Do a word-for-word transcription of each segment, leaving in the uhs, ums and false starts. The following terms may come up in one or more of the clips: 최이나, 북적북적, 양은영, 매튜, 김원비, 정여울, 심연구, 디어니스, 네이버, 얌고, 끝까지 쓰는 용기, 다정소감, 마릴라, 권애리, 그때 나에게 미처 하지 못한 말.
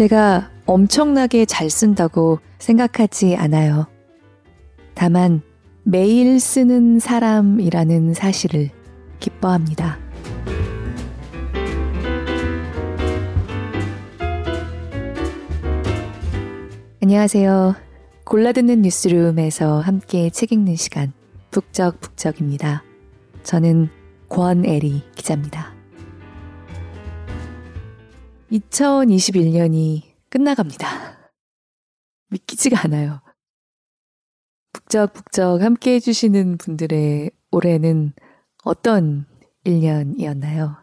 제가 엄청나게 잘 쓴다고 생각하지 않아요. 다만 매일 쓰는 사람이라는 사실을 기뻐합니다. 안녕하세요. 골라듣는 뉴스룸에서 함께 책 읽는 시간, 북적북적입니다. 저는 권애리 기자입니다. 이천이십일 년이 끝나갑니다. 믿기지가 않아요. 북적북적 함께 해주시는 분들의 올해는 어떤 일 년이었나요?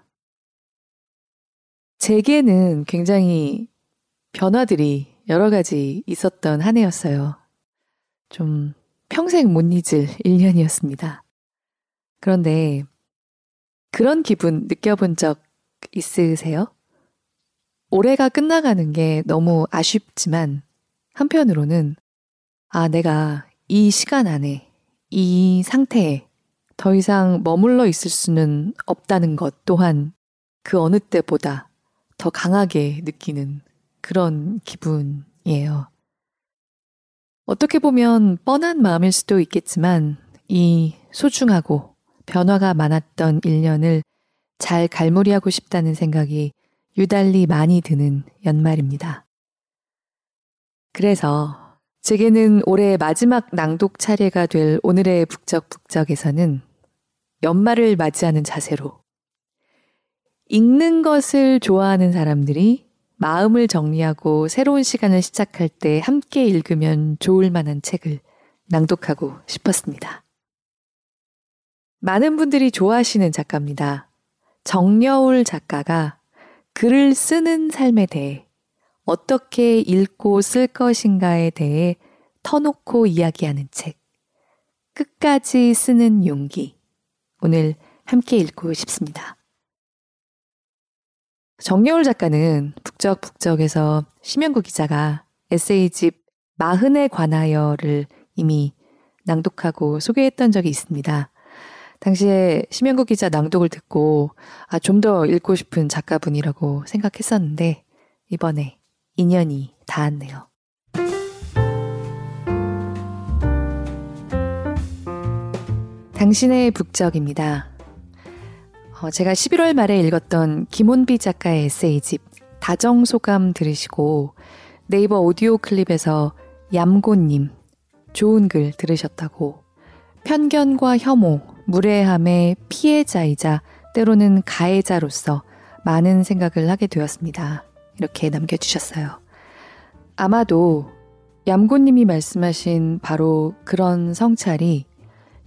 제게는 굉장히 변화들이 여러 가지 있었던 한 해였어요. 좀 평생 못 잊을 일 년이었습니다. 그런데 그런 기분 느껴본 적 있으세요? 올해가 끝나가는 게 너무 아쉽지만 한편으로는 아, 내가 이 시간 안에 이 상태에 더 이상 머물러 있을 수는 없다는 것 또한 그 어느 때보다 더 강하게 느끼는 그런 기분이에요. 어떻게 보면 뻔한 마음일 수도 있겠지만 이 소중하고 변화가 많았던 일 년을 잘 갈무리하고 싶다는 생각이 유달리 많이 드는 연말입니다. 그래서 제게는 올해 마지막 낭독 차례가 될 오늘의 북적북적에서는 연말을 맞이하는 자세로 읽는 것을 좋아하는 사람들이 마음을 정리하고 새로운 시간을 시작할 때 함께 읽으면 좋을 만한 책을 낭독하고 싶었습니다. 많은 분들이 좋아하시는 작가입니다. 정여울 작가가 글을 쓰는 삶에 대해 어떻게 읽고 쓸 것인가에 대해 터놓고 이야기하는 책, 끝까지 쓰는 용기, 오늘 함께 읽고 싶습니다. 정여울 작가는 북적북적에서 심연구 기자가 에세이집 마흔에 관하여를 이미 낭독하고 소개했던 적이 있습니다. 당시에 심연구 기자 낭독을 듣고 아, 좀 더 읽고 싶은 작가분이라고 생각했었는데 이번에 인연이 닿았네요. 당신의 북적입니다. 어, 제가 십일월 말에 읽었던 김원비 작가의 에세이집 다정소감 들으시고 네이버 오디오 클립에서 얌고님 좋은 글 들으셨다고 편견과 혐오, 무례함의 피해자이자 때로는 가해자로서 많은 생각을 하게 되었습니다. 이렇게 남겨주셨어요. 아마도 얌고님이 말씀하신 바로 그런 성찰이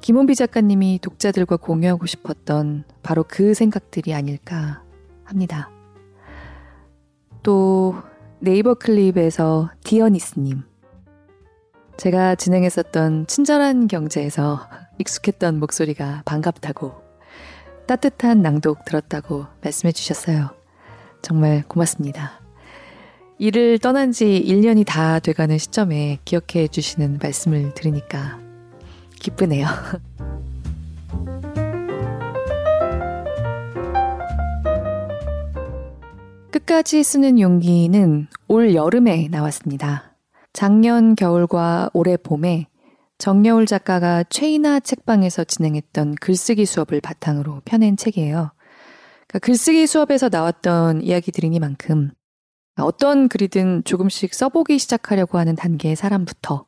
김원비 작가님이 독자들과 공유하고 싶었던 바로 그 생각들이 아닐까 합니다. 또 네이버 클립에서 디어니스님, 제가 진행했었던 친절한 경제에서 익숙했던 목소리가 반갑다고, 따뜻한 낭독 들었다고 말씀해 주셨어요. 정말 고맙습니다. 일을 떠난 지 일 년이 다 돼가는 시점에 기억해 주시는 말씀을 들으니까 기쁘네요. 끝까지 쓰는 용기는 올 여름에 나왔습니다. 작년 겨울과 올해 봄에 정여울 작가가 최이나 책방에서 진행했던 글쓰기 수업을 바탕으로 펴낸 책이에요. 그러니까 글쓰기 수업에서 나왔던 이야기들이니만큼 어떤 글이든 조금씩 써보기 시작하려고 하는 단계의 사람부터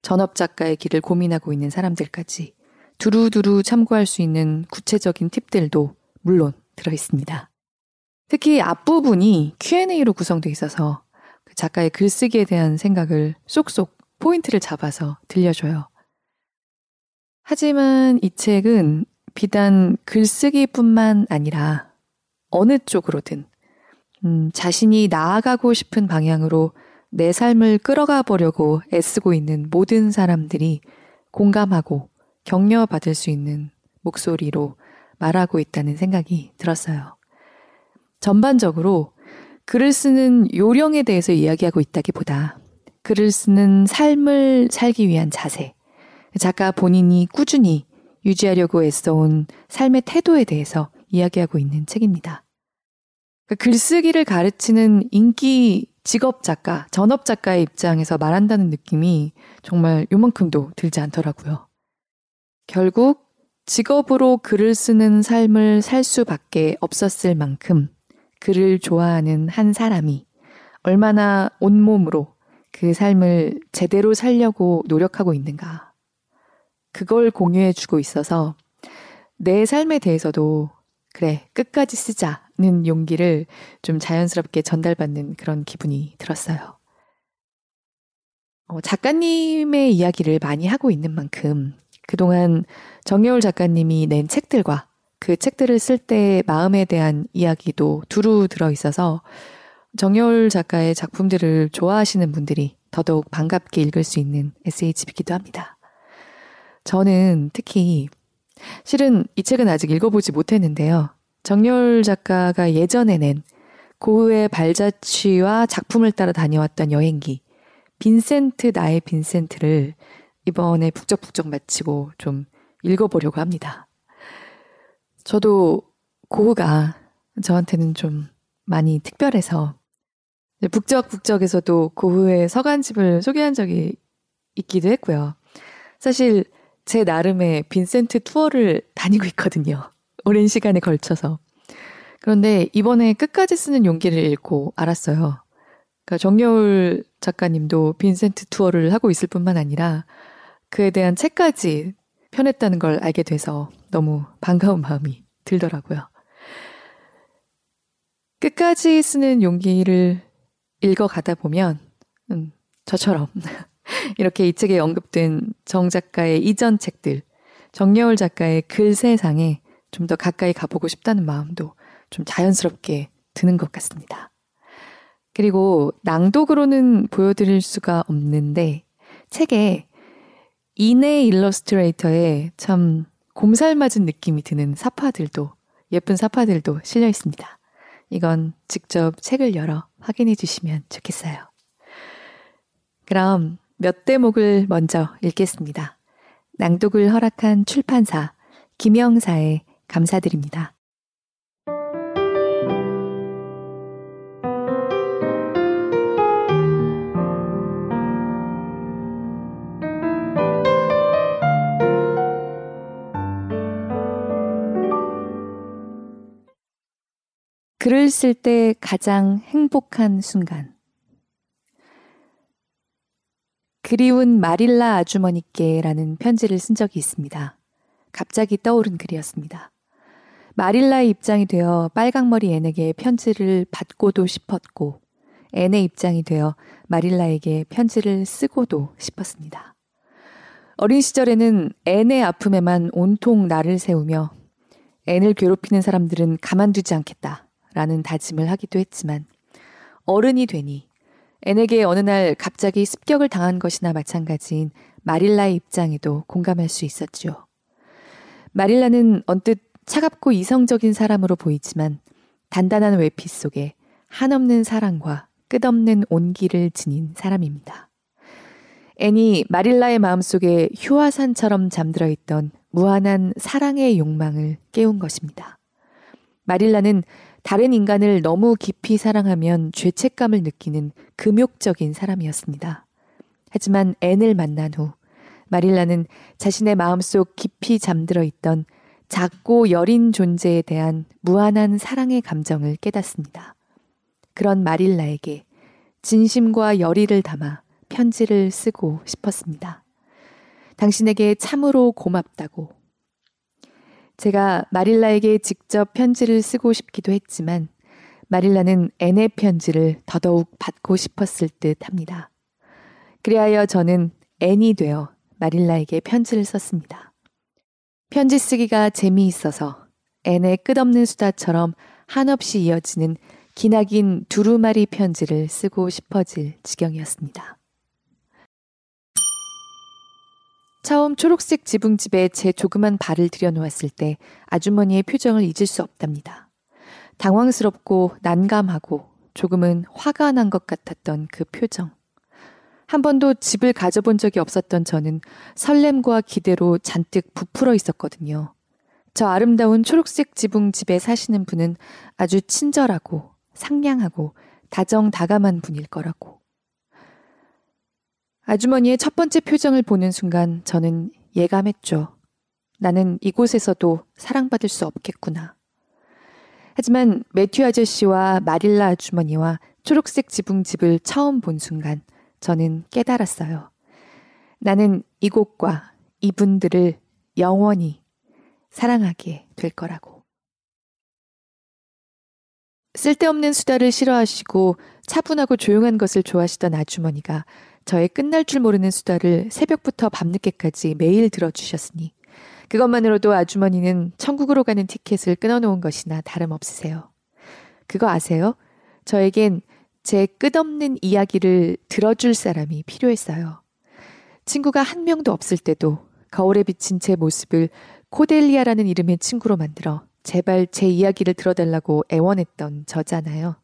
전업작가의 길을 고민하고 있는 사람들까지 두루두루 참고할 수 있는 구체적인 팁들도 물론 들어있습니다. 특히 앞부분이 큐 앤 에이로 구성되어 있어서 그 작가의 글쓰기에 대한 생각을 쏙쏙 포인트를 잡아서 들려줘요. 하지만 이 책은 비단 글쓰기뿐만 아니라 어느 쪽으로든 음, 자신이 나아가고 싶은 방향으로 내 삶을 끌어가 보려고 애쓰고 있는 모든 사람들이 공감하고 격려받을 수 있는 목소리로 말하고 있다는 생각이 들었어요. 전반적으로 글을 쓰는 요령에 대해서 이야기하고 있다기보다 글을 쓰는 삶을 살기 위한 자세, 작가 본인이 꾸준히 유지하려고 애써온 삶의 태도에 대해서 이야기하고 있는 책입니다. 글쓰기를 가르치는 인기 직업 작가, 전업 작가의 입장에서 말한다는 느낌이 정말 요만큼도 들지 않더라고요. 결국 직업으로 글을 쓰는 삶을 살 수밖에 없었을 만큼 글을 좋아하는 한 사람이 얼마나 온몸으로 그 삶을 제대로 살려고 노력하고 있는가. 그걸 공유해주고 있어서 내 삶에 대해서도 그래, 끝까지 쓰자는 용기를 좀 자연스럽게 전달받는 그런 기분이 들었어요. 어, 작가님의 이야기를 많이 하고 있는 만큼 그동안 정여울 작가님이 낸 책들과 그 책들을 쓸 때 마음에 대한 이야기도 두루 들어있어서 정여울 작가의 작품들을 좋아하시는 분들이 더더욱 반갑게 읽을 수 있는 에세이집이기도 합니다. 저는 특히 실은 이 책은 아직 읽어보지 못했는데요. 정여울 작가가 예전에 낸 고흐의 발자취와 작품을 따라 다녀왔던 여행기 빈센트 나의 빈센트를 이번에 북적북적 마치고 좀 읽어보려고 합니다. 저도 고흐가 저한테는 좀 많이 특별해서 북적북적에서도 고흐의 서간집을 소개한 적이 있기도 했고요. 사실 제 나름의 빈센트 투어를 다니고 있거든요. 오랜 시간에 걸쳐서. 그런데 이번에 끝까지 쓰는 용기를 읽고 알았어요. 그러니까 정여울 작가님도 빈센트 투어를 하고 있을 뿐만 아니라 그에 대한 책까지 펴냈다는 걸 알게 돼서 너무 반가운 마음이 들더라고요. 끝까지 쓰는 용기를 읽어가다 보면 음, 저처럼 이렇게 이 책에 언급된 정 작가의 이전 책들, 정여울 작가의 글 세상에 좀 더 가까이 가보고 싶다는 마음도 좀 자연스럽게 드는 것 같습니다. 그리고 낭독으로는 보여드릴 수가 없는데 책에 이내 일러스트레이터에 참 곰살맞은 느낌이 드는 사파들도, 예쁜 사파들도 실려 있습니다. 이건 직접 책을 열어 확인해 주시면 좋겠어요. 그럼 몇 대목을 먼저 읽겠습니다. 낭독을 허락한 출판사 김영사에 감사드립니다. 글을 쓸 때 가장 행복한 순간. 그리운 마릴라 아주머니께라는 편지를 쓴 적이 있습니다. 갑자기 떠오른 글이었습니다. 마릴라의 입장이 되어 빨강머리 앤에게 편지를 받고도 싶었고 앤의 입장이 되어 마릴라에게 편지를 쓰고도 싶었습니다. 어린 시절에는 앤의 아픔에만 온통 나를 세우며 앤을 괴롭히는 사람들은 가만두지 않겠다 라는 다짐을 하기도 했지만 어른이 되니 앤에게 어느 날 갑자기 습격을 당한 것이나 마찬가지인 마릴라의 입장에도 공감할 수 있었지요. 마릴라는 언뜻 차갑고 이성적인 사람으로 보이지만 단단한 외피 속에 한없는 사랑과 끝없는 온기를 지닌 사람입니다. 앤이 마릴라의 마음속에 휴화산처럼 잠들어 있던 무한한 사랑의 욕망을 깨운 것입니다. 마릴라는 다른 인간을 너무 깊이 사랑하면 죄책감을 느끼는 금욕적인 사람이었습니다. 하지만 앤을 만난 후 마릴라는 자신의 마음속 깊이 잠들어 있던 작고 여린 존재에 대한 무한한 사랑의 감정을 깨닫습니다. 그런 마릴라에게 진심과 열의를 담아 편지를 쓰고 싶었습니다. 당신에게 참으로 고맙다고. 제가 마릴라에게 직접 편지를 쓰고 싶기도 했지만 마릴라는 앤의 편지를 더더욱 받고 싶었을 듯 합니다. 그리하여 저는 앤이 되어 마릴라에게 편지를 썼습니다. 편지 쓰기가 재미있어서 앤의 끝없는 수다처럼 한없이 이어지는 기나긴 두루마리 편지를 쓰고 싶어질 지경이었습니다. 처음 초록색 지붕집에 제 조그만 발을 들여놓았을 때 아주머니의 표정을 잊을 수 없답니다. 당황스럽고 난감하고 조금은 화가 난 것 같았던 그 표정. 한 번도 집을 가져본 적이 없었던 저는 설렘과 기대로 잔뜩 부풀어 있었거든요. 저 아름다운 초록색 지붕집에 사시는 분은 아주 친절하고 상냥하고 다정다감한 분일 거라고. 아주머니의 첫 번째 표정을 보는 순간 저는 예감했죠. 나는 이곳에서도 사랑받을 수 없겠구나. 하지만 매튜 아저씨와 마릴라 아주머니와 초록색 지붕집을 처음 본 순간 저는 깨달았어요. 나는 이곳과 이분들을 영원히 사랑하게 될 거라고. 쓸데없는 수다를 싫어하시고 차분하고 조용한 것을 좋아하시던 아주머니가 저의 끝날 줄 모르는 수다를 새벽부터 밤늦게까지 매일 들어주셨으니 그것만으로도 아주머니는 천국으로 가는 티켓을 끊어놓은 것이나 다름없으세요. 그거 아세요? 저에겐 제 끝없는 이야기를 들어줄 사람이 필요했어요. 친구가 한 명도 없을 때도 거울에 비친 제 모습을 코델리아라는 이름의 친구로 만들어 제발 제 이야기를 들어달라고 애원했던 저잖아요.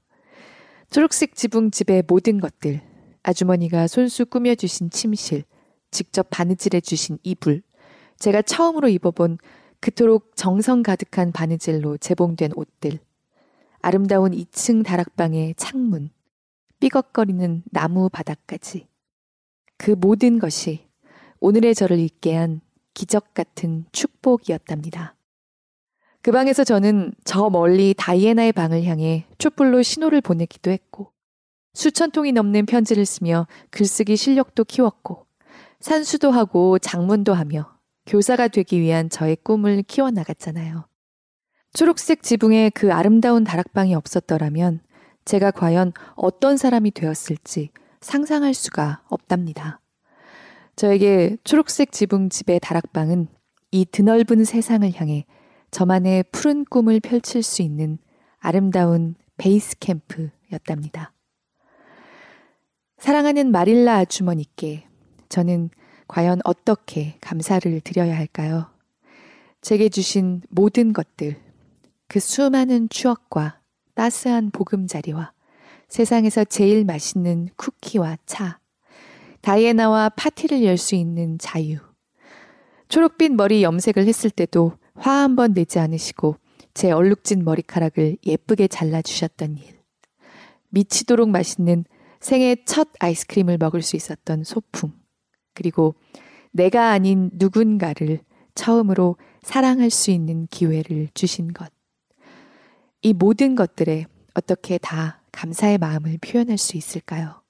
초록색 지붕 집의 모든 것들, 아주머니가 손수 꾸며주신 침실, 직접 바느질해주신 이불, 제가 처음으로 입어본 그토록 정성 가득한 바느질로 재봉된 옷들, 아름다운 이 층 다락방의 창문, 삐걱거리는 나무 바닥까지. 그 모든 것이 오늘의 저를 있게 한 기적 같은 축복이었답니다. 그 방에서 저는 저 멀리 다이애나의 방을 향해 촛불로 신호를 보내기도 했고, 수천 통이 넘는 편지를 쓰며 글쓰기 실력도 키웠고, 산수도 하고 장문도 하며 교사가 되기 위한 저의 꿈을 키워나갔잖아요. 초록색 지붕에 그 아름다운 다락방이 없었더라면 제가 과연 어떤 사람이 되었을지 상상할 수가 없답니다. 저에게 초록색 지붕 집의 다락방은 이 드넓은 세상을 향해 저만의 푸른 꿈을 펼칠 수 있는 아름다운 베이스 캠프였답니다. 사랑하는 마릴라 아주머니께 저는 과연 어떻게 감사를 드려야 할까요? 제게 주신 모든 것들, 그 수많은 추억과 따스한 보금자리와 세상에서 제일 맛있는 쿠키와 차, 다이애나와 파티를 열 수 있는 자유, 초록빛 머리 염색을 했을 때도 화 한 번 내지 않으시고 제 얼룩진 머리카락을 예쁘게 잘라주셨던 일, 미치도록 맛있는 생애 첫 아이스크림을 먹을 수 있었던 소풍, 그리고 내가 아닌 누군가를 처음으로 사랑할 수 있는 기회를 주신 것. 이 모든 것들에 어떻게 다 감사의 마음을 표현할 수 있을까요?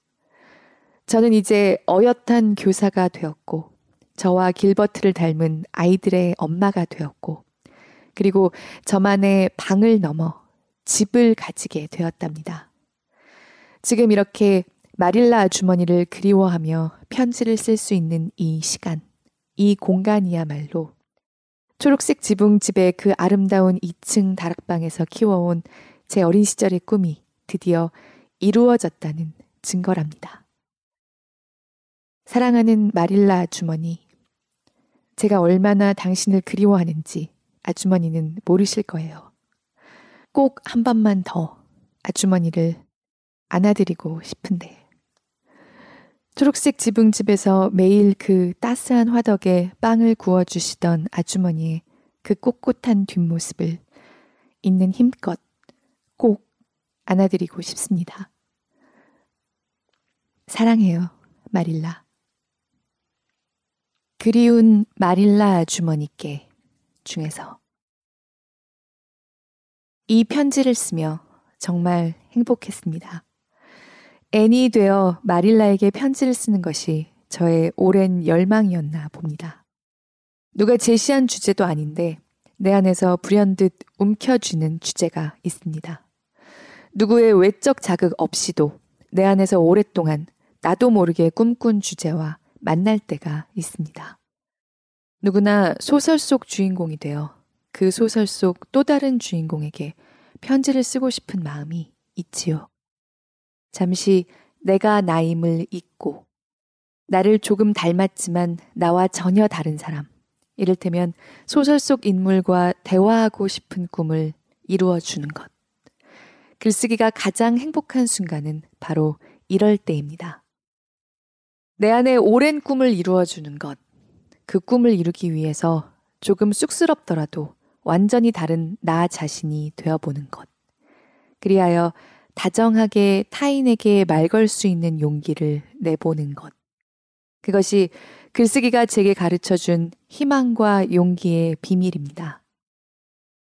저는 이제 어엿한 교사가 되었고, 저와 길버트를 닮은 아이들의 엄마가 되었고, 그리고 저만의 방을 넘어 집을 가지게 되었답니다. 지금 이렇게 마릴라 아주머니를 그리워하며 편지를 쓸 수 있는 이 시간, 이 공간이야말로 초록색 지붕 집의 그 아름다운 이 층 다락방에서 키워온 제 어린 시절의 꿈이 드디어 이루어졌다는 증거랍니다. 사랑하는 마릴라 아주머니, 제가 얼마나 당신을 그리워하는지 아주머니는 모르실 거예요. 꼭 한 번만 더 아주머니를 안아드리고 싶은데. 초록색 지붕집에서 매일 그 따스한 화덕에 빵을 구워주시던 아주머니의 그 꼿꼿한 뒷모습을 있는 힘껏 꼭 안아드리고 싶습니다. 사랑해요, 마릴라. 그리운 마릴라 아주머니께 중에서. 이 편지를 쓰며 정말 행복했습니다. 애니 되어 마릴라에게 편지를 쓰는 것이 저의 오랜 열망이었나 봅니다. 누가 제시한 주제도 아닌데 내 안에서 불현듯 움켜쥐는 주제가 있습니다. 누구의 외적 자극 없이도 내 안에서 오랫동안 나도 모르게 꿈꾼 주제와 만날 때가 있습니다. 누구나 소설 속 주인공이 되어 그 소설 속 또 다른 주인공에게 편지를 쓰고 싶은 마음이 있지요. 잠시 내가 나임을 잊고 나를 조금 닮았지만 나와 전혀 다른 사람, 이를테면 소설 속 인물과 대화하고 싶은 꿈을 이루어주는 것. 글쓰기가 가장 행복한 순간은 바로 이럴 때입니다. 내 안에 오랜 꿈을 이루어주는 것. 그 꿈을 이루기 위해서 조금 쑥스럽더라도 완전히 다른 나 자신이 되어보는 것. 그리하여 다정하게 타인에게 말 걸 수 있는 용기를 내보는 것. 그것이 글쓰기가 제게 가르쳐준 희망과 용기의 비밀입니다.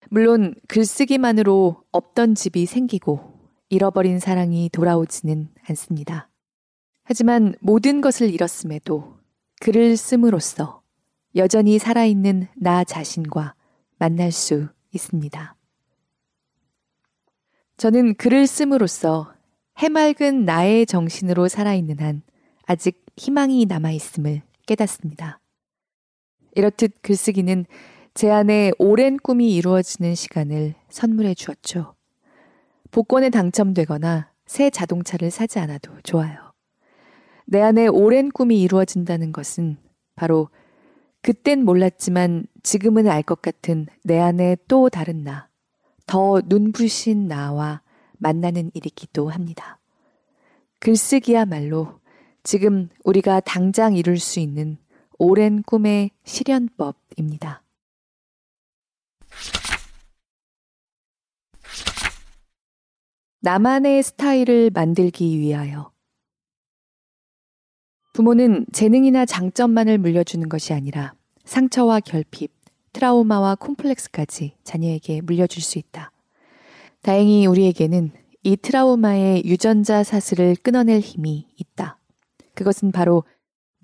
물론 글쓰기만으로 없던 집이 생기고 잃어버린 사랑이 돌아오지는 않습니다. 하지만 모든 것을 잃었음에도 글을 씀으로써 여전히 살아있는 나 자신과 만날 수 있습니다. 저는 글을 씀으로써 해맑은 나의 정신으로 살아있는 한 아직 희망이 남아있음을 깨닫습니다. 이렇듯 글쓰기는 제 안에 오랜 꿈이 이루어지는 시간을 선물해 주었죠. 복권에 당첨되거나 새 자동차를 사지 않아도 좋아요. 내 안에 오랜 꿈이 이루어진다는 것은 바로 그땐 몰랐지만 지금은 알 것 같은 내 안에 또 다른 나, 더 눈부신 나와 만나는 일이기도 합니다. 글쓰기야말로 지금 우리가 당장 이룰 수 있는 오랜 꿈의 실현법입니다. 나만의 스타일을 만들기 위하여. 부모는 재능이나 장점만을 물려주는 것이 아니라 상처와 결핍, 트라우마와 콤플렉스까지 자녀에게 물려줄 수 있다. 다행히 우리에게는 이 트라우마의 유전자 사슬을 끊어낼 힘이 있다. 그것은 바로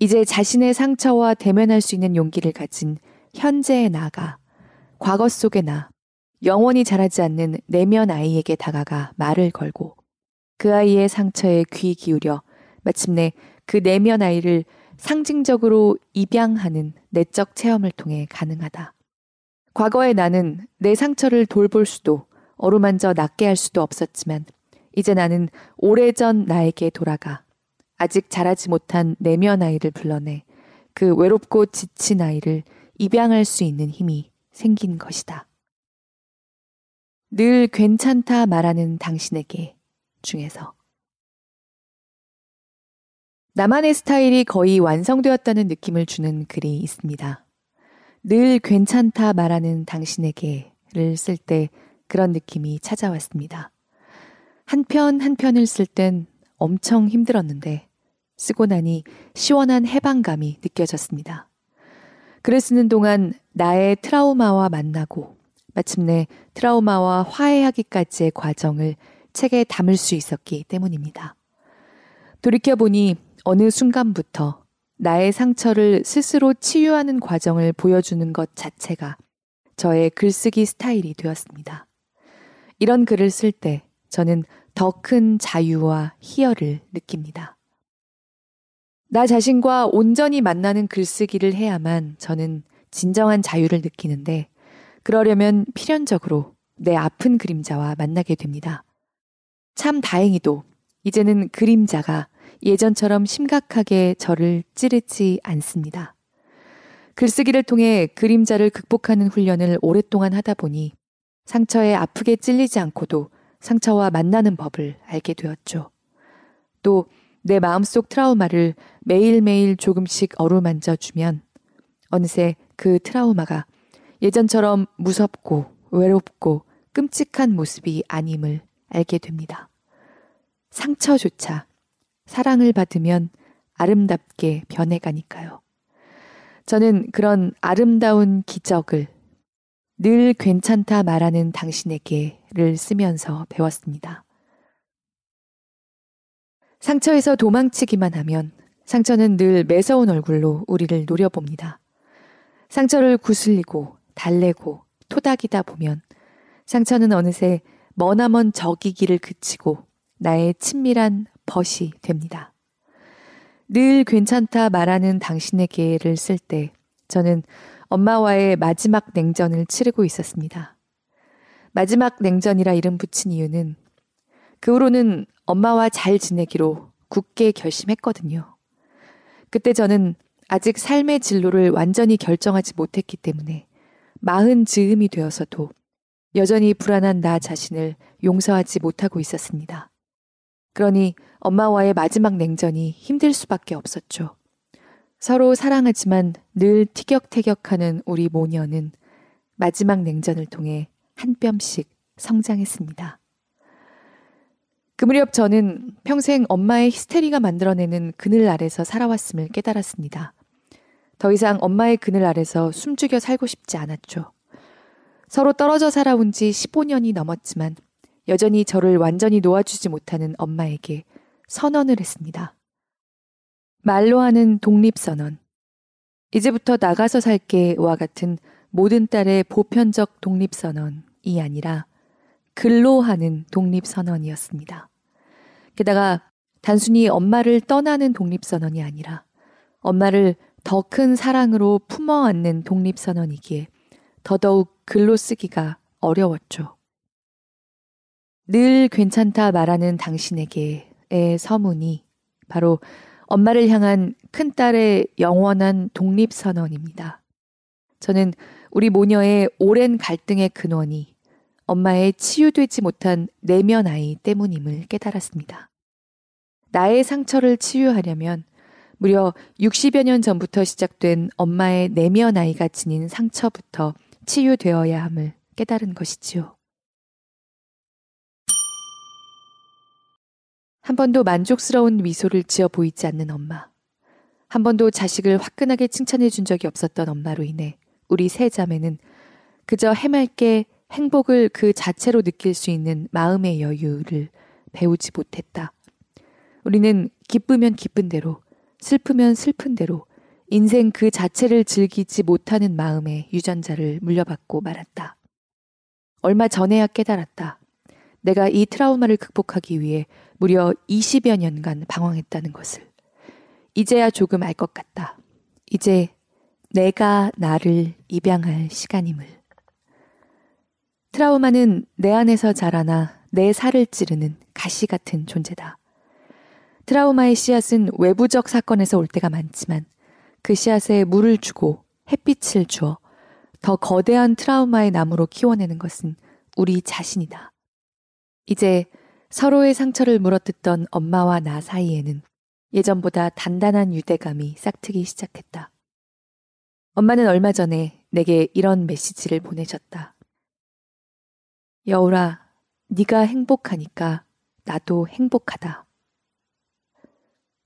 이제 자신의 상처와 대면할 수 있는 용기를 가진 현재의 나가 과거 속의 나, 영원히 자라지 않는 내면 아이에게 다가가 말을 걸고 그 아이의 상처에 귀 기울여 마침내 그 내면 아이를 상징적으로 입양하는 내적 체험을 통해 가능하다. 과거의 나는 내 상처를 돌볼 수도 어루만져 낫게 할 수도 없었지만 이제 나는 오래전 나에게 돌아가 아직 자라지 못한 내면 아이를 불러내 그 외롭고 지친 아이를 입양할 수 있는 힘이 생긴 것이다. 늘 괜찮다 말하는 당신에게 중에서. 나만의 스타일이 거의 완성되었다는 느낌을 주는 글이 있습니다. 늘 괜찮다 말하는 당신에게를 쓸 때 그런 느낌이 찾아왔습니다. 한 편 한 편을 쓸 땐 엄청 힘들었는데 쓰고 나니 시원한 해방감이 느껴졌습니다. 글을 쓰는 동안 나의 트라우마와 만나고 마침내 트라우마와 화해하기까지의 과정을 책에 담을 수 있었기 때문입니다. 돌이켜보니 어느 순간부터 나의 상처를 스스로 치유하는 과정을 보여주는 것 자체가 저의 글쓰기 스타일이 되었습니다. 이런 글을 쓸 때 저는 더 큰 자유와 희열을 느낍니다. 나 자신과 온전히 만나는 글쓰기를 해야만 저는 진정한 자유를 느끼는데 그러려면 필연적으로 내 아픈 그림자와 만나게 됩니다. 참 다행히도 이제는 그림자가 예전처럼 심각하게 저를 찌르지 않습니다. 글쓰기를 통해 그림자를 극복하는 훈련을 오랫동안 하다 보니 상처에 아프게 찔리지 않고도 상처와 만나는 법을 알게 되었죠. 또 내 마음속 트라우마를 매일매일 조금씩 어루만져주면 어느새 그 트라우마가 예전처럼 무섭고 외롭고 끔찍한 모습이 아님을 알게 됩니다. 상처조차 사랑을 받으면 아름답게 변해가니까요. 저는 그런 아름다운 기적을 늘 괜찮다 말하는 당신에게를 쓰면서 배웠습니다. 상처에서 도망치기만 하면 상처는 늘 매서운 얼굴로 우리를 노려봅니다. 상처를 구슬리고 달래고 토닥이다 보면 상처는 어느새 머나먼 적이기를 그치고 나의 친밀한 벗이 됩니다. 늘 괜찮다 말하는 당신에게를 쓸 때 저는 엄마와의 마지막 냉전을 치르고 있었습니다. 마지막 냉전이라 이름 붙인 이유는 그 후로는 엄마와 잘 지내기로 굳게 결심했거든요. 그때 저는 아직 삶의 진로를 완전히 결정하지 못했기 때문에 마흔 즈음이 되어서도 여전히 불안한 나 자신을 용서하지 못하고 있었습니다. 그러니 엄마와의 마지막 냉전이 힘들 수밖에 없었죠. 서로 사랑하지만 늘 티격태격하는 우리 모녀는 마지막 냉전을 통해 한 뼘씩 성장했습니다. 그 무렵 저는 평생 엄마의 히스테리가 만들어내는 그늘 아래서 살아왔음을 깨달았습니다. 더 이상 엄마의 그늘 아래서 숨죽여 살고 싶지 않았죠. 서로 떨어져 살아온 지 십오 년이 넘었지만 여전히 저를 완전히 놓아주지 못하는 엄마에게 선언을 했습니다. 말로 하는 독립선언. 이제부터 나가서 살게와 같은 모든 딸의 보편적 독립선언이 아니라 글로 하는 독립선언이었습니다. 게다가 단순히 엄마를 떠나는 독립선언이 아니라 엄마를 더 큰 사랑으로 품어안는 독립선언이기에 더더욱 글로 쓰기가 어려웠죠. 늘 괜찮다 말하는 당신에게의 서문이 바로 엄마를 향한 큰딸의 영원한 독립선언입니다. 저는 우리 모녀의 오랜 갈등의 근원이 엄마의 치유되지 못한 내면 아이 때문임을 깨달았습니다. 나의 상처를 치유하려면 무려 육십여 년 전부터 시작된 엄마의 내면 아이가 지닌 상처부터 치유되어야 함을 깨달은 것이지요. 한 번도 만족스러운 미소를 지어 보이지 않는 엄마. 한 번도 자식을 화끈하게 칭찬해 준 적이 없었던 엄마로 인해 우리 세 자매는 그저 해맑게 행복을 그 자체로 느낄 수 있는 마음의 여유를 배우지 못했다. 우리는 기쁘면 기쁜 대로, 슬프면 슬픈 대로 인생 그 자체를 즐기지 못하는 마음의 유전자를 물려받고 말았다. 얼마 전에야 깨달았다. 내가 이 트라우마를 극복하기 위해 무려 이십여 년간 방황했다는 것을. 이제야 조금 알 것 같다. 이제 내가 나를 입양할 시간임을. 트라우마는 내 안에서 자라나 내 살을 찌르는 가시 같은 존재다. 트라우마의 씨앗은 외부적 사건에서 올 때가 많지만 그 씨앗에 물을 주고 햇빛을 주어 더 거대한 트라우마의 나무로 키워내는 것은 우리 자신이다. 이제 서로의 상처를 물어뜯던 엄마와 나 사이에는 예전보다 단단한 유대감이 싹트기 시작했다. 엄마는 얼마 전에 내게 이런 메시지를 보내셨다. 여울아, 네가 행복하니까 나도 행복하다.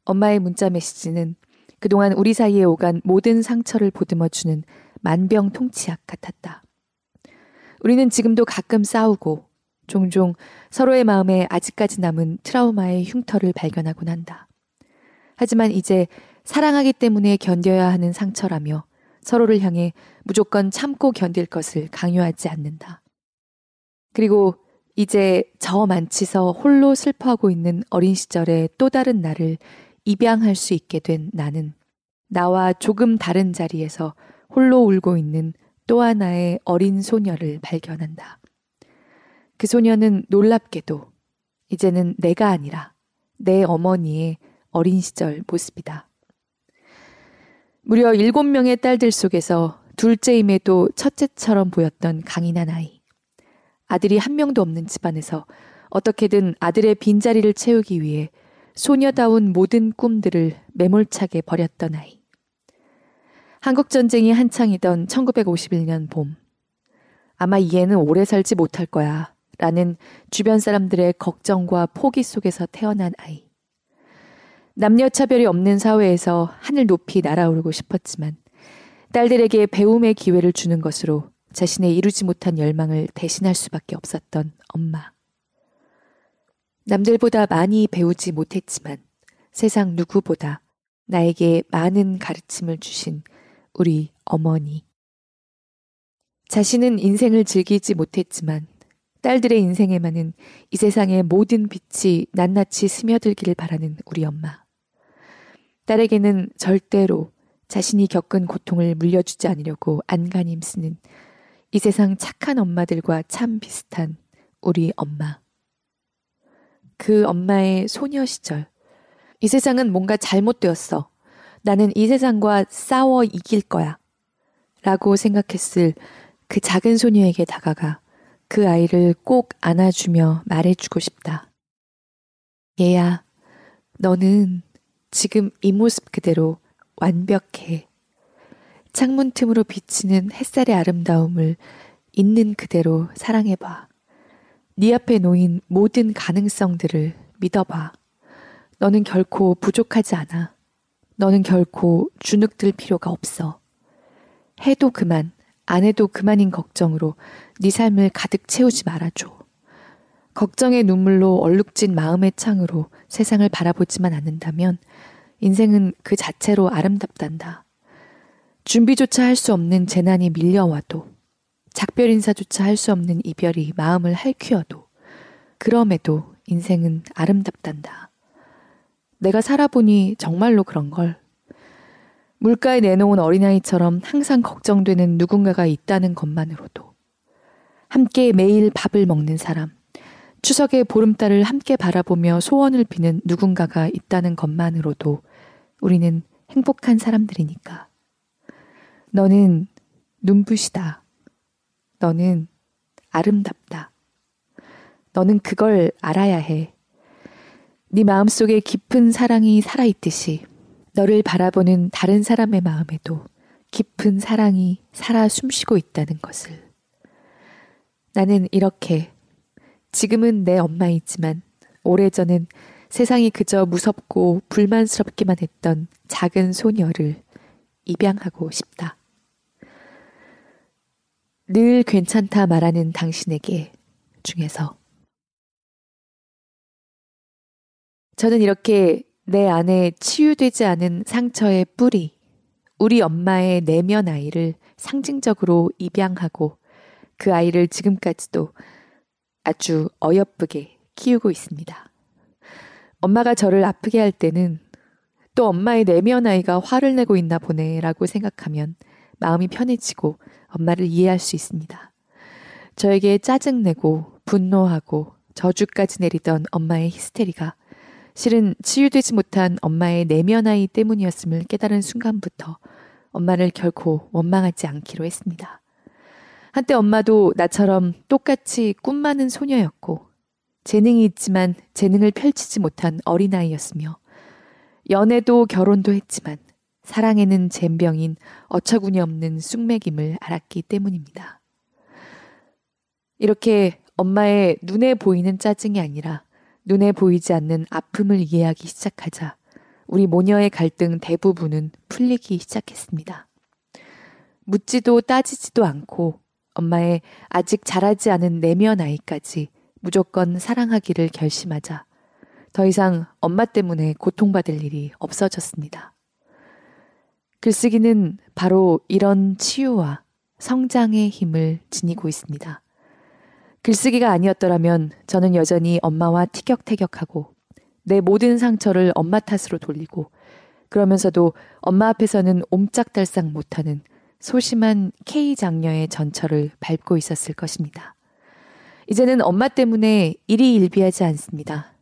엄마의 문자 메시지는 그동안 우리 사이에 오간 모든 상처를 보듬어주는 만병통치약 같았다. 우리는 지금도 가끔 싸우고 종종 서로의 마음에 아직까지 남은 트라우마의 흉터를 발견하곤 한다. 하지만 이제 사랑하기 때문에 견뎌야 하는 상처라며 서로를 향해 무조건 참고 견딜 것을 강요하지 않는다. 그리고 이제 저 만치서 홀로 슬퍼하고 있는 어린 시절의 또 다른 나를 입양할 수 있게 된 나는 나와 조금 다른 자리에서 홀로 울고 있는 또 하나의 어린 소녀를 발견한다. 그 소녀는 놀랍게도 이제는 내가 아니라 내 어머니의 어린 시절 모습이다. 무려 일곱 명의 딸들 속에서 둘째임에도 첫째처럼 보였던 강인한 아이. 아들이 한 명도 없는 집안에서 어떻게든 아들의 빈자리를 채우기 위해 소녀다운 모든 꿈들을 매몰차게 버렸던 아이. 한국전쟁이 한창이던 천구백오십일 년 봄. 아마 이 애는 오래 살지 못할 거야 라는 주변 사람들의 걱정과 포기 속에서 태어난 아이. 남녀차별이 없는 사회에서 하늘 높이 날아오르고 싶었지만 딸들에게 배움의 기회를 주는 것으로 자신의 이루지 못한 열망을 대신할 수밖에 없었던 엄마. 남들보다 많이 배우지 못했지만 세상 누구보다 나에게 많은 가르침을 주신 우리 어머니. 자신은 인생을 즐기지 못했지만 딸들의 인생에만은 이 세상의 모든 빛이 낱낱이 스며들기를 바라는 우리 엄마. 딸에게는 절대로 자신이 겪은 고통을 물려주지 않으려고 안간힘 쓰는 이 세상 착한 엄마들과 참 비슷한 우리 엄마. 그 엄마의 소녀 시절. 이 세상은 뭔가 잘못되었어. 나는 이 세상과 싸워 이길 거야. 라고 생각했을 그 작은 소녀에게 다가가 그 아이를 꼭 안아주며 말해주고 싶다. 얘야, 너는 지금 이 모습 그대로 완벽해. 창문 틈으로 비치는 햇살의 아름다움을 있는 그대로 사랑해봐. 네 앞에 놓인 모든 가능성들을 믿어봐. 너는 결코 부족하지 않아. 너는 결코 주눅들 필요가 없어. 해도 그만, 안 해도 그만인 걱정으로 네 삶을 가득 채우지 말아줘. 걱정의 눈물로 얼룩진 마음의 창으로 세상을 바라보지만 않는다면 인생은 그 자체로 아름답단다. 준비조차 할 수 없는 재난이 밀려와도, 작별 인사조차 할 수 없는 이별이 마음을 핥히어도, 그럼에도 인생은 아름답단다. 내가 살아보니 정말로 그런걸. 물가에 내놓은 어린아이처럼 항상 걱정되는 누군가가 있다는 것만으로도, 함께 매일 밥을 먹는 사람, 추석의 보름달을 함께 바라보며 소원을 비는 누군가가 있다는 것만으로도 우리는 행복한 사람들이니까. 너는 눈부시다. 너는 아름답다. 너는 그걸 알아야 해. 네 마음속에 깊은 사랑이 살아있듯이 너를 바라보는 다른 사람의 마음에도 깊은 사랑이 살아 숨쉬고 있다는 것을. 나는 이렇게 지금은 내 엄마이지만 오래전엔 세상이 그저 무섭고 불만스럽기만 했던 작은 소녀를 입양하고 싶다. 늘 괜찮다 말하는 당신에게 중에서 저는 이렇게 내 안에 치유되지 않은 상처의 뿌리, 우리 엄마의 내면 아이를 상징적으로 입양하고 그 아이를 지금까지도 아주 어여쁘게 키우고 있습니다. 엄마가 저를 아프게 할 때는 또 엄마의 내면 아이가 화를 내고 있나 보네라고 생각하면 마음이 편해지고 엄마를 이해할 수 있습니다. 저에게 짜증내고 분노하고 저주까지 내리던 엄마의 히스테리가 실은 치유되지 못한 엄마의 내면 아이 때문이었음을 깨달은 순간부터 엄마를 결코 원망하지 않기로 했습니다. 한때 엄마도 나처럼 똑같이 꿈 많은 소녀였고 재능이 있지만 재능을 펼치지 못한 어린아이였으며 연애도 결혼도 했지만 사랑에는 젬병인 어처구니없는 쑥맥임을 알았기 때문입니다. 이렇게 엄마의 눈에 보이는 짜증이 아니라 눈에 보이지 않는 아픔을 이해하기 시작하자 우리 모녀의 갈등 대부분은 풀리기 시작했습니다. 묻지도 따지지도 않고 엄마의 아직 자라지 않은 내면 아이까지 무조건 사랑하기를 결심하자 더 이상 엄마 때문에 고통받을 일이 없어졌습니다. 글쓰기는 바로 이런 치유와 성장의 힘을 지니고 있습니다. 글쓰기가 아니었더라면 저는 여전히 엄마와 티격태격하고 내 모든 상처를 엄마 탓으로 돌리고 그러면서도 엄마 앞에서는 옴짝달싹 못하는 소심한 K장녀의 전철을 밟고 있었을 것입니다. 이제는 엄마 때문에 일이 일비하지 않습니다.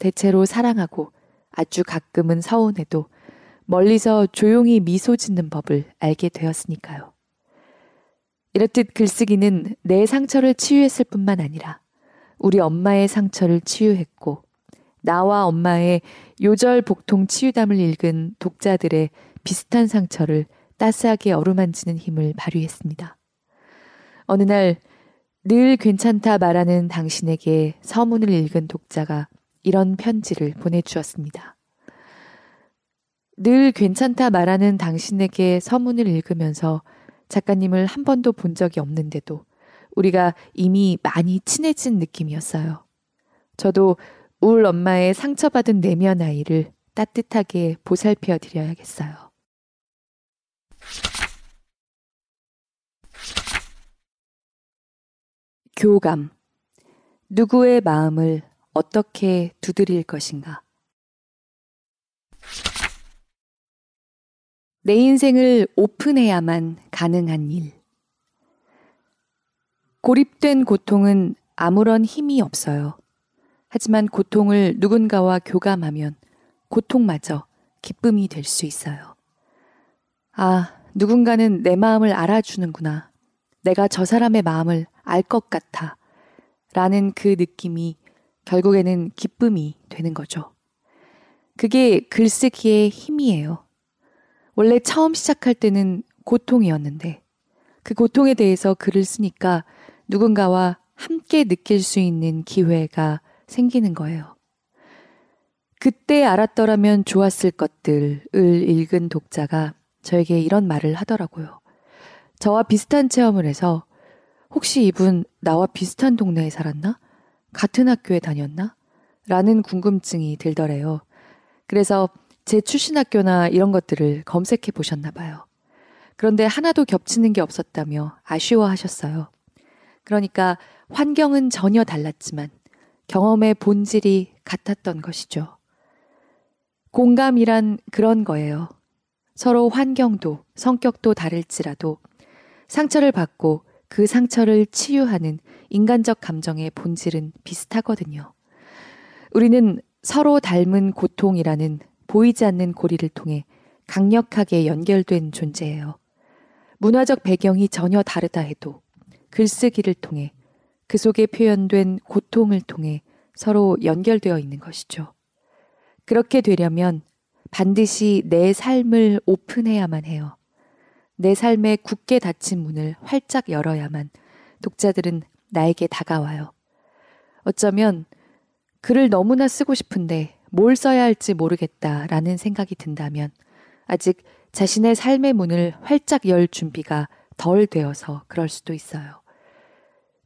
대체로 사랑하고 아주 가끔은 서운해도 멀리서 조용히 미소 짓는 법을 알게 되었으니까요. 이렇듯 글쓰기는 내 상처를 치유했을 뿐만 아니라 우리 엄마의 상처를 치유했고 나와 엄마의 요절 복통 치유담을 읽은 독자들의 비슷한 상처를 따스하게 어루만지는 힘을 발휘했습니다. 어느 날 늘 괜찮다 말하는 당신에게 서문을 읽은 독자가 이런 편지를 보내주었습니다. 늘 괜찮다 말하는 당신에게 서문을 읽으면서 작가님을 한 번도 본 적이 없는데도 우리가 이미 많이 친해진 느낌이었어요. 저도 울 엄마의 상처받은 내면 아이를 따뜻하게 보살펴 드려야겠어요. 교감. 누구의 마음을 어떻게 두드릴 것인가? 내 인생을 오픈해야만 가능한 일. 고립된 고통은 아무런 힘이 없어요. 하지만 고통을 누군가와 교감하면 고통마저 기쁨이 될 수 있어요. 아, 누군가는 내 마음을 알아주는구나. 내가 저 사람의 마음을 알 것 같아. 라는 그 느낌이 결국에는 기쁨이 되는 거죠. 그게 글쓰기의 힘이에요. 원래 처음 시작할 때는 고통이었는데 그 고통에 대해서 글을 쓰니까 누군가와 함께 느낄 수 있는 기회가 생기는 거예요. 그때 알았더라면 좋았을 것들을 읽은 독자가 저에게 이런 말을 하더라고요. 저와 비슷한 체험을 해서 혹시 이분 나와 비슷한 동네에 살았나? 같은 학교에 다녔나? 라는 궁금증이 들더래요. 그래서 제 출신 학교나 이런 것들을 검색해 보셨나 봐요. 그런데 하나도 겹치는 게 없었다며 아쉬워하셨어요. 그러니까 환경은 전혀 달랐지만 경험의 본질이 같았던 것이죠. 공감이란 그런 거예요. 서로 환경도 성격도 다를지라도 상처를 받고 그 상처를 치유하는 인간적 감정의 본질은 비슷하거든요. 우리는 서로 닮은 고통이라는 보이지 않는 고리를 통해 강력하게 연결된 존재예요. 문화적 배경이 전혀 다르다 해도 글쓰기를 통해 그 속에 표현된 고통을 통해 서로 연결되어 있는 것이죠. 그렇게 되려면 반드시 내 삶을 오픈해야만 해요. 내 삶에 굳게 닫힌 문을 활짝 열어야만 독자들은 나에게 다가와요. 어쩌면 글을 너무나 쓰고 싶은데 뭘 써야 할지 모르겠다라는 생각이 든다면 아직 자신의 삶의 문을 활짝 열 준비가 덜 되어서 그럴 수도 있어요.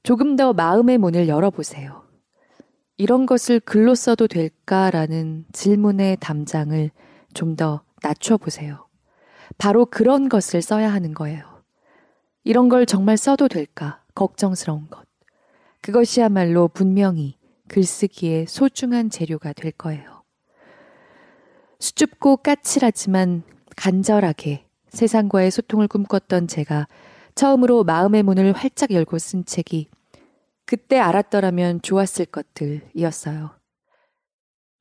조금 더 마음의 문을 열어보세요. 이런 것을 글로 써도 될까라는 질문의 담장을 좀 더 낮춰보세요. 바로 그런 것을 써야 하는 거예요. 이런 걸 정말 써도 될까 걱정스러운 것. 그것이야말로 분명히 글쓰기의 소중한 재료가 될 거예요. 수줍고 까칠하지만 간절하게 세상과의 소통을 꿈꿨던 제가 처음으로 마음의 문을 활짝 열고 쓴 책이 그때 알았더라면 좋았을 것들이었어요.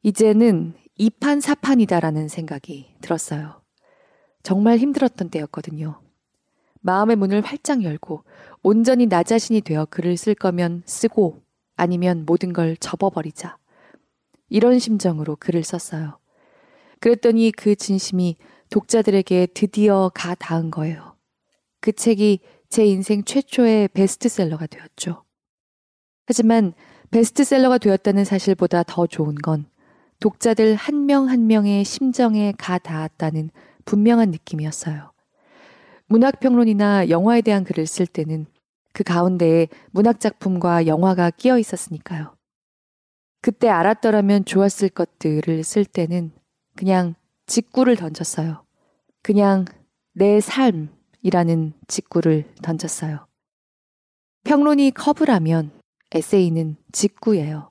이제는 이판 사판이다라는 생각이 들었어요. 정말 힘들었던 때였거든요. 마음의 문을 활짝 열고 온전히 나 자신이 되어 글을 쓸 거면 쓰고 아니면 모든 걸 접어버리자. 이런 심정으로 글을 썼어요. 그랬더니 그 진심이 독자들에게 드디어 가 닿은 거예요. 그 책이 제 인생 최초의 베스트셀러가 되었죠. 하지만 베스트셀러가 되었다는 사실보다 더 좋은 건 독자들 한 명 한 명의 심정에 가 닿았다는 분명한 느낌이었어요. 문학평론이나 영화에 대한 글을 쓸 때는 그 가운데에 문학작품과 영화가 끼어 있었으니까요. 그때 알았더라면 좋았을 것들을 쓸 때는 그냥 직구를 던졌어요. 그냥 내 삶이라는 직구를 던졌어요. 평론이 커브라면 에세이는 직구예요.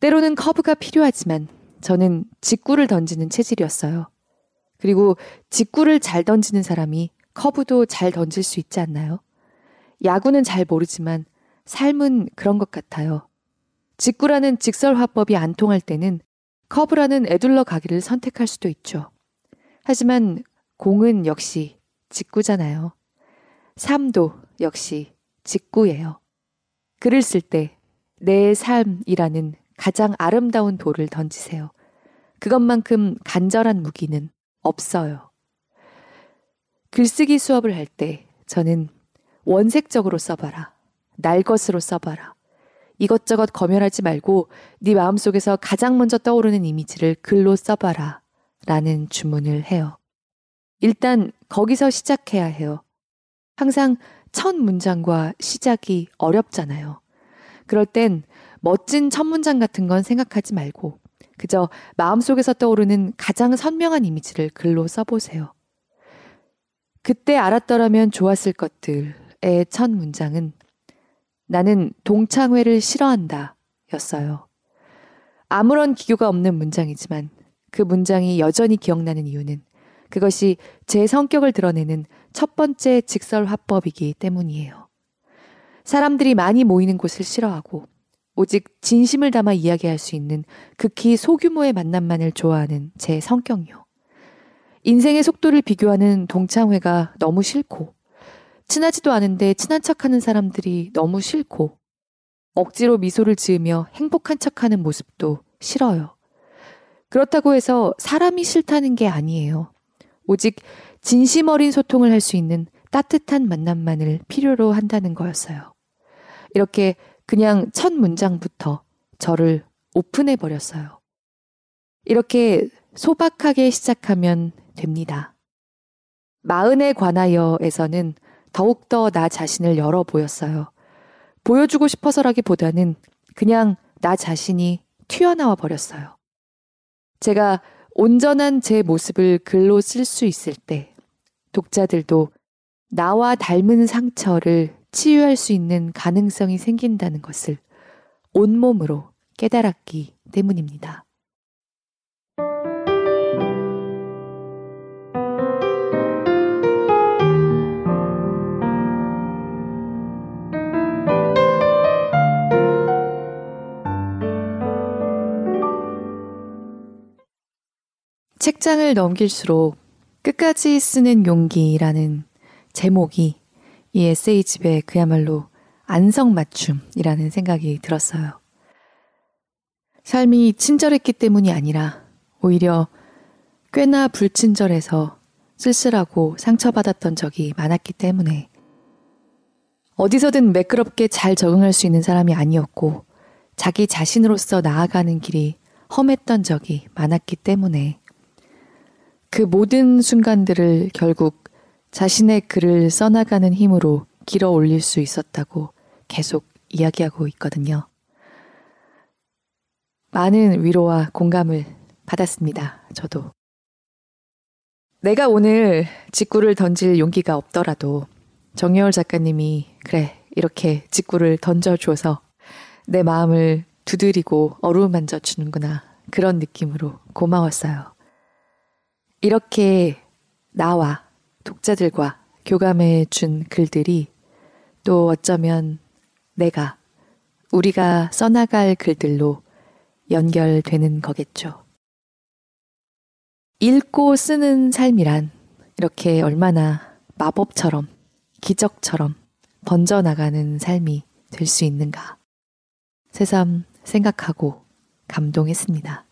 때로는 커브가 필요하지만 저는 직구를 던지는 체질이었어요. 그리고 직구를 잘 던지는 사람이 커브도 잘 던질 수 있지 않나요? 야구는 잘 모르지만 삶은 그런 것 같아요. 직구라는 직설화법이 안 통할 때는 커브라는 에둘러 가기를 선택할 수도 있죠. 하지만 공은 역시 직구잖아요. 삶도 역시 직구예요. 글을 쓸 때 내 삶이라는 가장 아름다운 돌을 던지세요. 그것만큼 간절한 무기는 없어요. 글쓰기 수업을 할 때 저는 원색적으로 써봐라. 날 것으로 써봐라. 이것저것 검열하지 말고 네 마음속에서 가장 먼저 떠오르는 이미지를 글로 써봐라 라는 주문을 해요. 일단 거기서 시작해야 해요. 항상 첫 문장과 시작이 어렵잖아요. 그럴 땐 멋진 첫 문장 같은 건 생각하지 말고 그저 마음속에서 떠오르는 가장 선명한 이미지를 글로 써보세요. 그때 알았더라면 좋았을 것들의 첫 문장은 나는 동창회를 싫어한다 였어요. 아무런 기교가 없는 문장이지만 그 문장이 여전히 기억나는 이유는 그것이 제 성격을 드러내는 첫 번째 직설화법이기 때문이에요. 사람들이 많이 모이는 곳을 싫어하고 오직 진심을 담아 이야기할 수 있는 극히 소규모의 만남만을 좋아하는 제 성격이요. 인생의 속도를 비교하는 동창회가 너무 싫고 친하지도 않은데 친한 척하는 사람들이 너무 싫고 억지로 미소를 지으며 행복한 척하는 모습도 싫어요. 그렇다고 해서 사람이 싫다는 게 아니에요. 오직 진심 어린 소통을 할 수 있는 따뜻한 만남만을 필요로 한다는 거였어요. 이렇게 그냥 첫 문장부터 저를 오픈해버렸어요. 이렇게 소박하게 시작하면 됩니다. 마흔에 관하여에서는 더욱더 나 자신을 열어 보였어요. 보여주고 싶어서라기보다는 그냥 나 자신이 튀어나와 버렸어요. 제가 온전한 제 모습을 글로 쓸 수 있을 때 독자들도 나와 닮은 상처를 치유할 수 있는 가능성이 생긴다는 것을 온몸으로 깨달았기 때문입니다. 책장을 넘길수록 끝까지 쓰는 용기라는 제목이 이 에세이집의 그야말로 안성맞춤이라는 생각이 들었어요. 삶이 친절했기 때문이 아니라 오히려 꽤나 불친절해서 쓸쓸하고 상처받았던 적이 많았기 때문에 어디서든 매끄럽게 잘 적응할 수 있는 사람이 아니었고 자기 자신으로서 나아가는 길이 험했던 적이 많았기 때문에 그 모든 순간들을 결국 자신의 글을 써나가는 힘으로 길어 올릴 수 있었다고 계속 이야기하고 있거든요. 많은 위로와 공감을 받았습니다. 저도. 내가 오늘 직구를 던질 용기가 없더라도 정여울 작가님이 그래 이렇게 직구를 던져줘서 내 마음을 두드리고 어루만져 주는구나 그런 느낌으로 고마웠어요. 이렇게 나와 독자들과 교감해 준 글들이 또 어쩌면 내가, 우리가 써나갈 글들로 연결되는 거겠죠. 읽고 쓰는 삶이란 이렇게 얼마나 마법처럼, 기적처럼 번져나가는 삶이 될 수 있는가 새삼 생각하고 감동했습니다.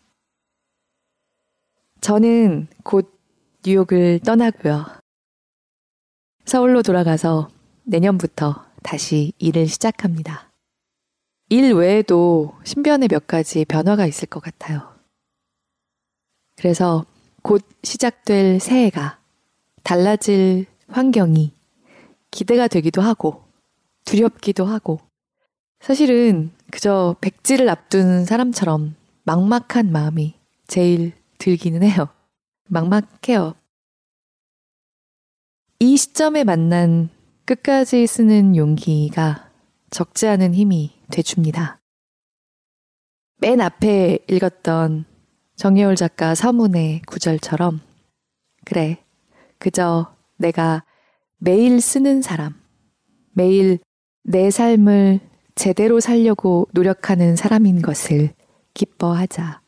저는 곧 뉴욕을 떠나고요. 서울로 돌아가서 내년부터 다시 일을 시작합니다. 일 외에도 신변에 몇 가지 변화가 있을 것 같아요. 그래서 곧 시작될 새해가 달라질 환경이 기대가 되기도 하고 두렵기도 하고 사실은 그저 백지를 앞둔 사람처럼 막막한 마음이 제일 들기는 해요. 막막해요. 이 시점에 만난 끝까지 쓰는 용기가 적지 않은 힘이 돼줍니다. 맨 앞에 읽었던 정여울 작가 서문의 구절처럼 그래, 그저 내가 매일 쓰는 사람, 매일 내 삶을 제대로 살려고 노력하는 사람인 것을 기뻐하자.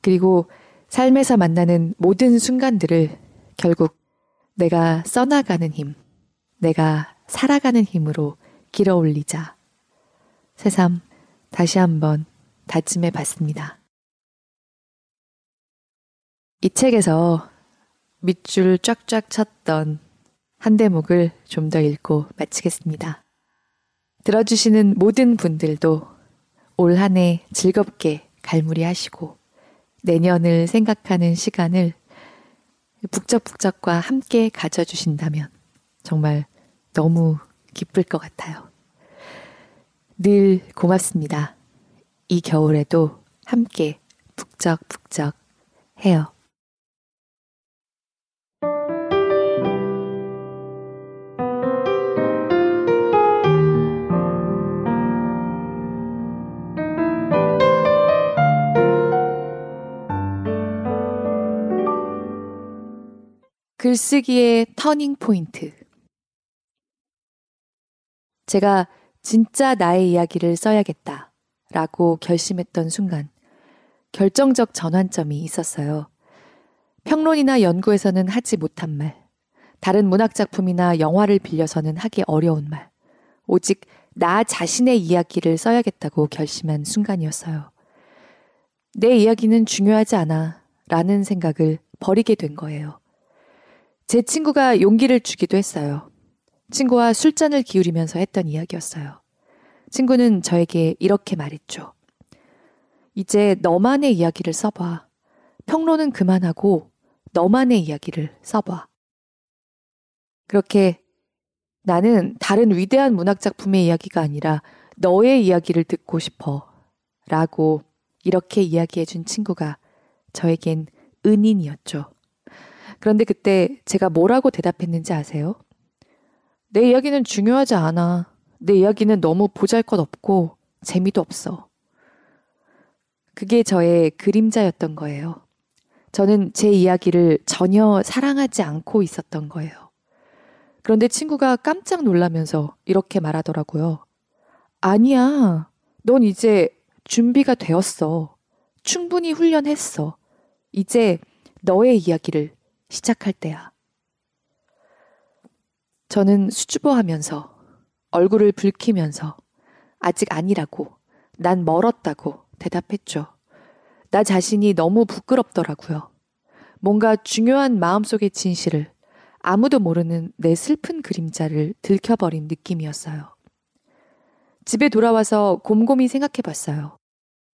그리고 삶에서 만나는 모든 순간들을 결국 내가 써나가는 힘, 내가 살아가는 힘으로 길어올리자. 새삼 다시 한번 다짐해 봤습니다. 이 책에서 밑줄 쫙쫙 쳤던 한 대목을 좀 더 읽고 마치겠습니다. 들어주시는 모든 분들도 올 한 해 즐겁게 갈무리하시고 내년을 생각하는 시간을 북적북적과 함께 가져주신다면 정말 너무 기쁠 것 같아요. 늘 고맙습니다. 이 겨울에도 함께 북적북적 해요. 글쓰기의 터닝포인트. 제가 진짜 나의 이야기를 써야겠다 라고 결심했던 순간 결정적 전환점이 있었어요. 평론이나 연구에서는 하지 못한 말, 다른 문학작품이나 영화를 빌려서는 하기 어려운 말, 오직 나 자신의 이야기를 써야겠다고 결심한 순간이었어요. 내 이야기는 중요하지 않아 라는 생각을 버리게 된 거예요. 제 친구가 용기를 주기도 했어요. 친구와 술잔을 기울이면서 했던 이야기였어요. 친구는 저에게 이렇게 말했죠. 이제 너만의 이야기를 써봐. 평론은 그만하고 너만의 이야기를 써봐. 그렇게 나는 다른 위대한 문학작품의 이야기가 아니라 너의 이야기를 듣고 싶어 라고 이렇게 이야기해준 친구가 저에겐 은인이었죠. 그런데 그때 제가 뭐라고 대답했는지 아세요? 내 이야기는 중요하지 않아. 내 이야기는 너무 보잘것없고 재미도 없어. 그게 저의 그림자였던 거예요. 저는 제 이야기를 전혀 사랑하지 않고 있었던 거예요. 그런데 친구가 깜짝 놀라면서 이렇게 말하더라고요. 아니야, 넌 이제 준비가 되었어. 충분히 훈련했어. 이제 너의 이야기를 시작할 때야. 저는 수줍어하면서, 얼굴을 붉히면서 아직 아니라고, 난 멀었다고 대답했죠. 나 자신이 너무 부끄럽더라고요. 뭔가 중요한 마음속의 진실을, 아무도 모르는 내 슬픈 그림자를 들켜버린 느낌이었어요. 집에 돌아와서 곰곰이 생각해봤어요.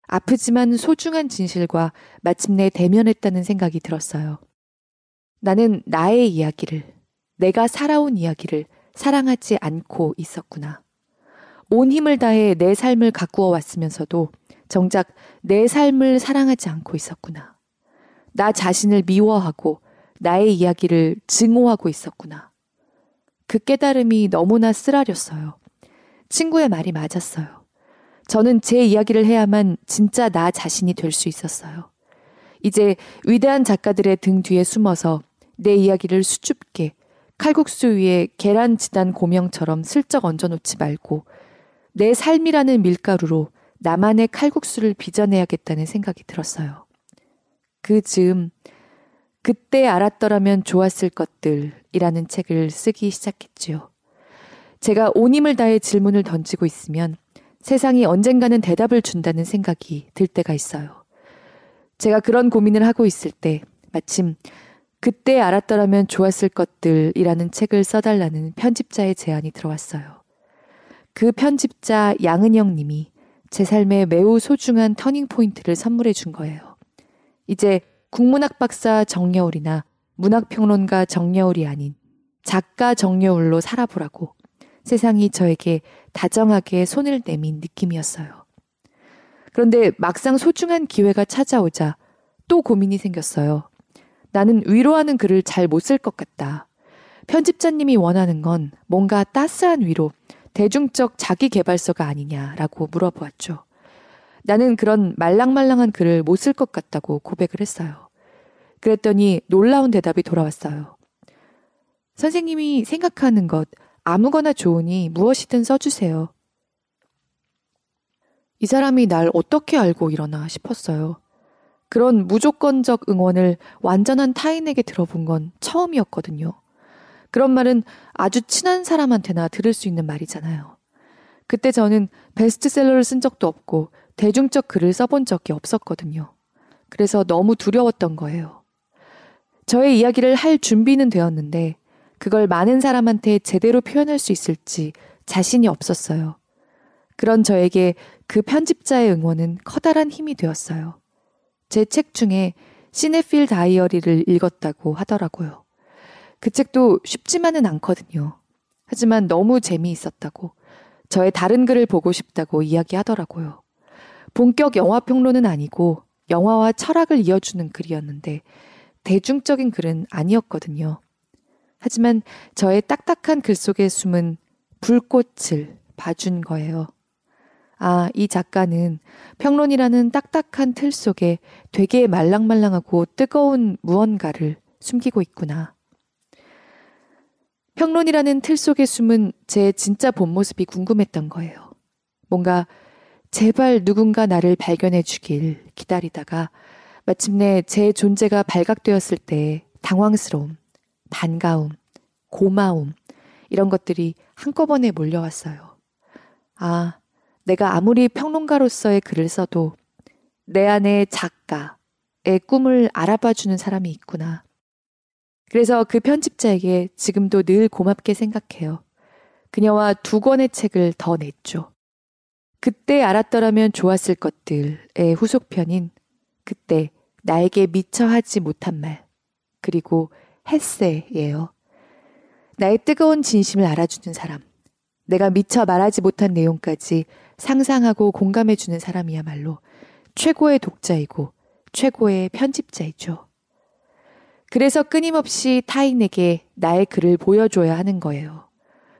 아프지만 소중한 진실과 마침내 대면했다는 생각이 들었어요. 나는 나의 이야기를, 내가 살아온 이야기를 사랑하지 않고 있었구나. 온 힘을 다해 내 삶을 가꾸어 왔으면서도 정작 내 삶을 사랑하지 않고 있었구나. 나 자신을 미워하고 나의 이야기를 증오하고 있었구나. 그 깨달음이 너무나 쓰라렸어요. 친구의 말이 맞았어요. 저는 제 이야기를 해야만 진짜 나 자신이 될 수 있었어요. 이제 위대한 작가들의 등 뒤에 숨어서 내 이야기를 수줍게 칼국수 위에 계란 지단 고명처럼 슬쩍 얹어놓지 말고 내 삶이라는 밀가루로 나만의 칼국수를 빚어내야겠다는 생각이 들었어요. 그 즈음 그때 알았더라면 좋았을 것들이라는 책을 쓰기 시작했지요. 제가 온 힘을 다해 질문을 던지고 있으면 세상이 언젠가는 대답을 준다는 생각이 들 때가 있어요. 제가 그런 고민을 하고 있을 때 마침 그때 알았더라면 좋았을 것들이라는 책을 써달라는 편집자의 제안이 들어왔어요. 그 편집자 양은영 님이 제 삶에 매우 소중한 터닝포인트를 선물해 준 거예요. 이제 국문학 박사 정여울이나 문학평론가 정여울이 아닌 작가 정여울로 살아보라고 세상이 저에게 다정하게 손을 내민 느낌이었어요. 그런데 막상 소중한 기회가 찾아오자 또 고민이 생겼어요. 나는 위로하는 글을 잘 못 쓸 것 같다. 편집자님이 원하는 건 뭔가 따스한 위로, 대중적 자기개발서가 아니냐라고 물어보았죠. 나는 그런 말랑말랑한 글을 못 쓸 것 같다고 고백을 했어요. 그랬더니 놀라운 대답이 돌아왔어요. 선생님이 생각하는 것 아무거나 좋으니 무엇이든 써주세요. 이 사람이 날 어떻게 알고 이러나 싶었어요. 그런 무조건적 응원을 완전한 타인에게 들어본 건 처음이었거든요. 그런 말은 아주 친한 사람한테나 들을 수 있는 말이잖아요. 그때 저는 베스트셀러를 쓴 적도 없고 대중적 글을 써본 적이 없었거든요. 그래서 너무 두려웠던 거예요. 저의 이야기를 할 준비는 되었는데 그걸 많은 사람한테 제대로 표현할 수 있을지 자신이 없었어요. 그런 저에게 그 편집자의 응원은 커다란 힘이 되었어요. 제 책 중에 시네필 다이어리를 읽었다고 하더라고요. 그 책도 쉽지만은 않거든요. 하지만 너무 재미있었다고, 저의 다른 글을 보고 싶다고 이야기하더라고요. 본격 영화평론은 아니고 영화와 철학을 이어주는 글이었는데 대중적인 글은 아니었거든요. 하지만 저의 딱딱한 글 속에 숨은 불꽃을 봐준 거예요. 아, 이 작가는 평론이라는 딱딱한 틀 속에 되게 말랑말랑하고 뜨거운 무언가를 숨기고 있구나. 평론이라는 틀 속에 숨은 제 진짜 본 모습이 궁금했던 거예요. 뭔가 제발 누군가 나를 발견해 주길 기다리다가 마침내 제 존재가 발각되었을 때의 당황스러움, 반가움, 고마움 이런 것들이 한꺼번에 몰려왔어요. 아, 내가 아무리 평론가로서의 글을 써도 내 안에 작가의 꿈을 알아봐주는 사람이 있구나. 그래서 그 편집자에게 지금도 늘 고맙게 생각해요. 그녀와 두 권의 책을 더 냈죠. 그때 알았더라면 좋았을 것들의 후속편인 그때 나에게 미처 하지 못한 말 그리고 햇새예요. 나의 뜨거운 진심을 알아주는 사람, 내가 미처 말하지 못한 내용까지 상상하고 공감해주는 사람이야말로 최고의 독자이고 최고의 편집자이죠. 그래서 끊임없이 타인에게 나의 글을 보여줘야 하는 거예요.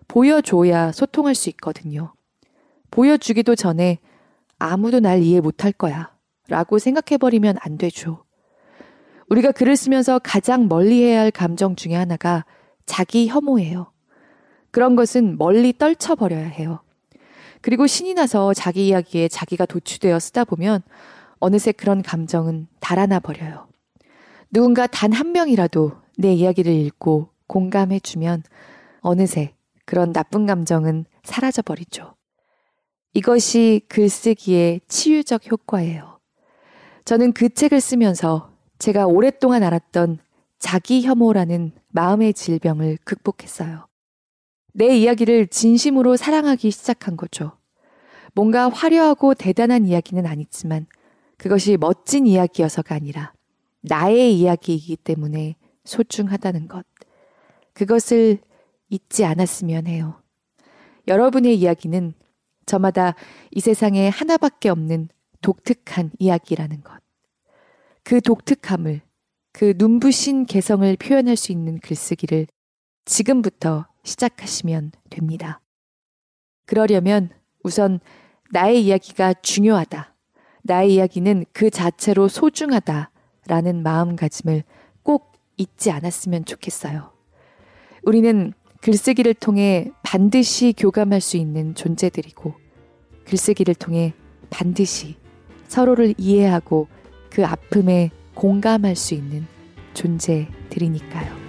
보여줘야 소통할 수 있거든요. 보여주기도 전에 아무도 날 이해 못할 거야 라고 생각해버리면 안 되죠. 우리가 글을 쓰면서 가장 멀리해야 할 감정 중에 하나가 자기 혐오예요. 그런 것은 멀리 떨쳐버려야 해요. 그리고 신이 나서 자기 이야기에 자기가 도취되어 쓰다 보면 어느새 그런 감정은 달아나 버려요. 누군가 단 한 명이라도 내 이야기를 읽고 공감해주면 어느새 그런 나쁜 감정은 사라져버리죠. 이것이 글쓰기의 치유적 효과예요. 저는 그 책을 쓰면서 제가 오랫동안 알았던 자기 혐오라는 마음의 질병을 극복했어요. 내 이야기를 진심으로 사랑하기 시작한 거죠. 뭔가 화려하고 대단한 이야기는 아니지만 그것이 멋진 이야기여서가 아니라 나의 이야기이기 때문에 소중하다는 것. 그것을 잊지 않았으면 해요. 여러분의 이야기는 저마다 이 세상에 하나밖에 없는 독특한 이야기라는 것. 그 독특함을, 그 눈부신 개성을 표현할 수 있는 글쓰기를 지금부터 시작하시면 됩니다. 그러려면 우선 나의 이야기가 중요하다. 나의 이야기는 그 자체로 소중하다. 라는 마음가짐을 꼭 잊지 않았으면 좋겠어요. 우리는 글쓰기를 통해 반드시 교감할 수 있는 존재들이고 글쓰기를 통해 반드시 서로를 이해하고 그 아픔에 공감할 수 있는 존재들이니까요.